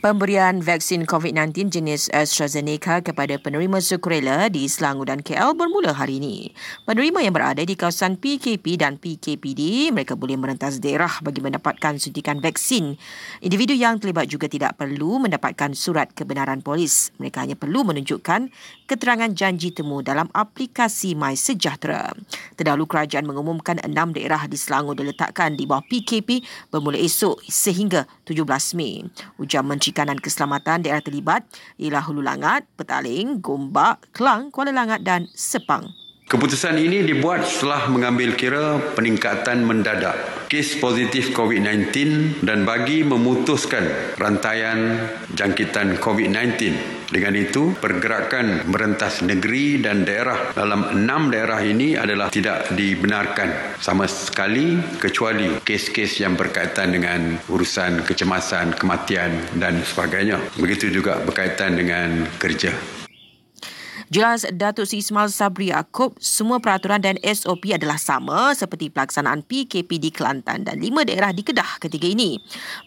Pemberian vaksin COVID-19 jenis AstraZeneca kepada penerima sukarela di Selangor dan KL bermula hari ini. Penerima yang berada di kawasan PKP dan PKPD, mereka boleh merentas daerah bagi mendapatkan suntikan vaksin. Individu yang terlibat juga tidak perlu mendapatkan surat kebenaran polis. Mereka hanya perlu menunjukkan keterangan janji temu dalam aplikasi MySejahtera. Terdahulu, kerajaan mengumumkan 6 daerah di Selangor diletakkan di bawah PKP bermula esok sehingga 17 Mei. Ujar Menteri Kanan Keselamatan, daerah terlibat ialah Hulu Langat, Petaling, Gombak, Klang, Kuala Langat dan Sepang. Keputusan ini dibuat setelah mengambil kira peningkatan mendadak kes positif COVID-19 dan bagi memutuskan rantaian jangkitan COVID-19. Dengan itu, pergerakan merentas negeri dan daerah dalam 6 daerah ini adalah tidak dibenarkan sama sekali kecuali kes-kes yang berkaitan dengan urusan kecemasan, kematian dan sebagainya. Begitu juga berkaitan dengan kerja. Jelas Datuk Sismal Sabri Yaakob, semua peraturan dan SOP adalah sama seperti pelaksanaan PKP di Kelantan dan 5 daerah di Kedah ketika ini.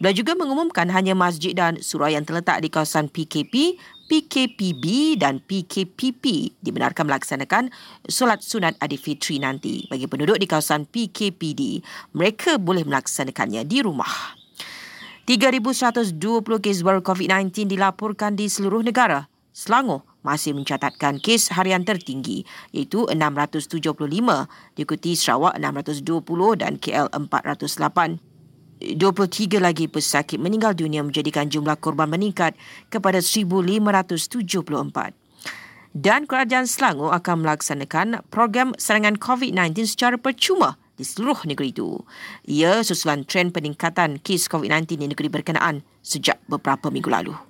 Beliau juga mengumumkan hanya masjid dan surau yang terletak di kawasan PKP, PKPB dan PKPP dibenarkan melaksanakan solat sunat Aidilfitri nanti. Bagi penduduk di kawasan PKPD, mereka boleh melaksanakannya di rumah. 3,120 kes baru COVID-19 dilaporkan di seluruh negara. Selangor masih mencatatkan kes harian tertinggi iaitu 675, diikuti Sarawak 620 dan KL 408. 23 lagi pesakit meninggal dunia menjadikan jumlah korban meningkat kepada 1,574. Dan kerajaan Selangor akan melaksanakan program serangan COVID-19 secara percuma di seluruh negeri itu. Ia susulan trend peningkatan kes COVID-19 di negeri berkenaan sejak beberapa minggu lalu.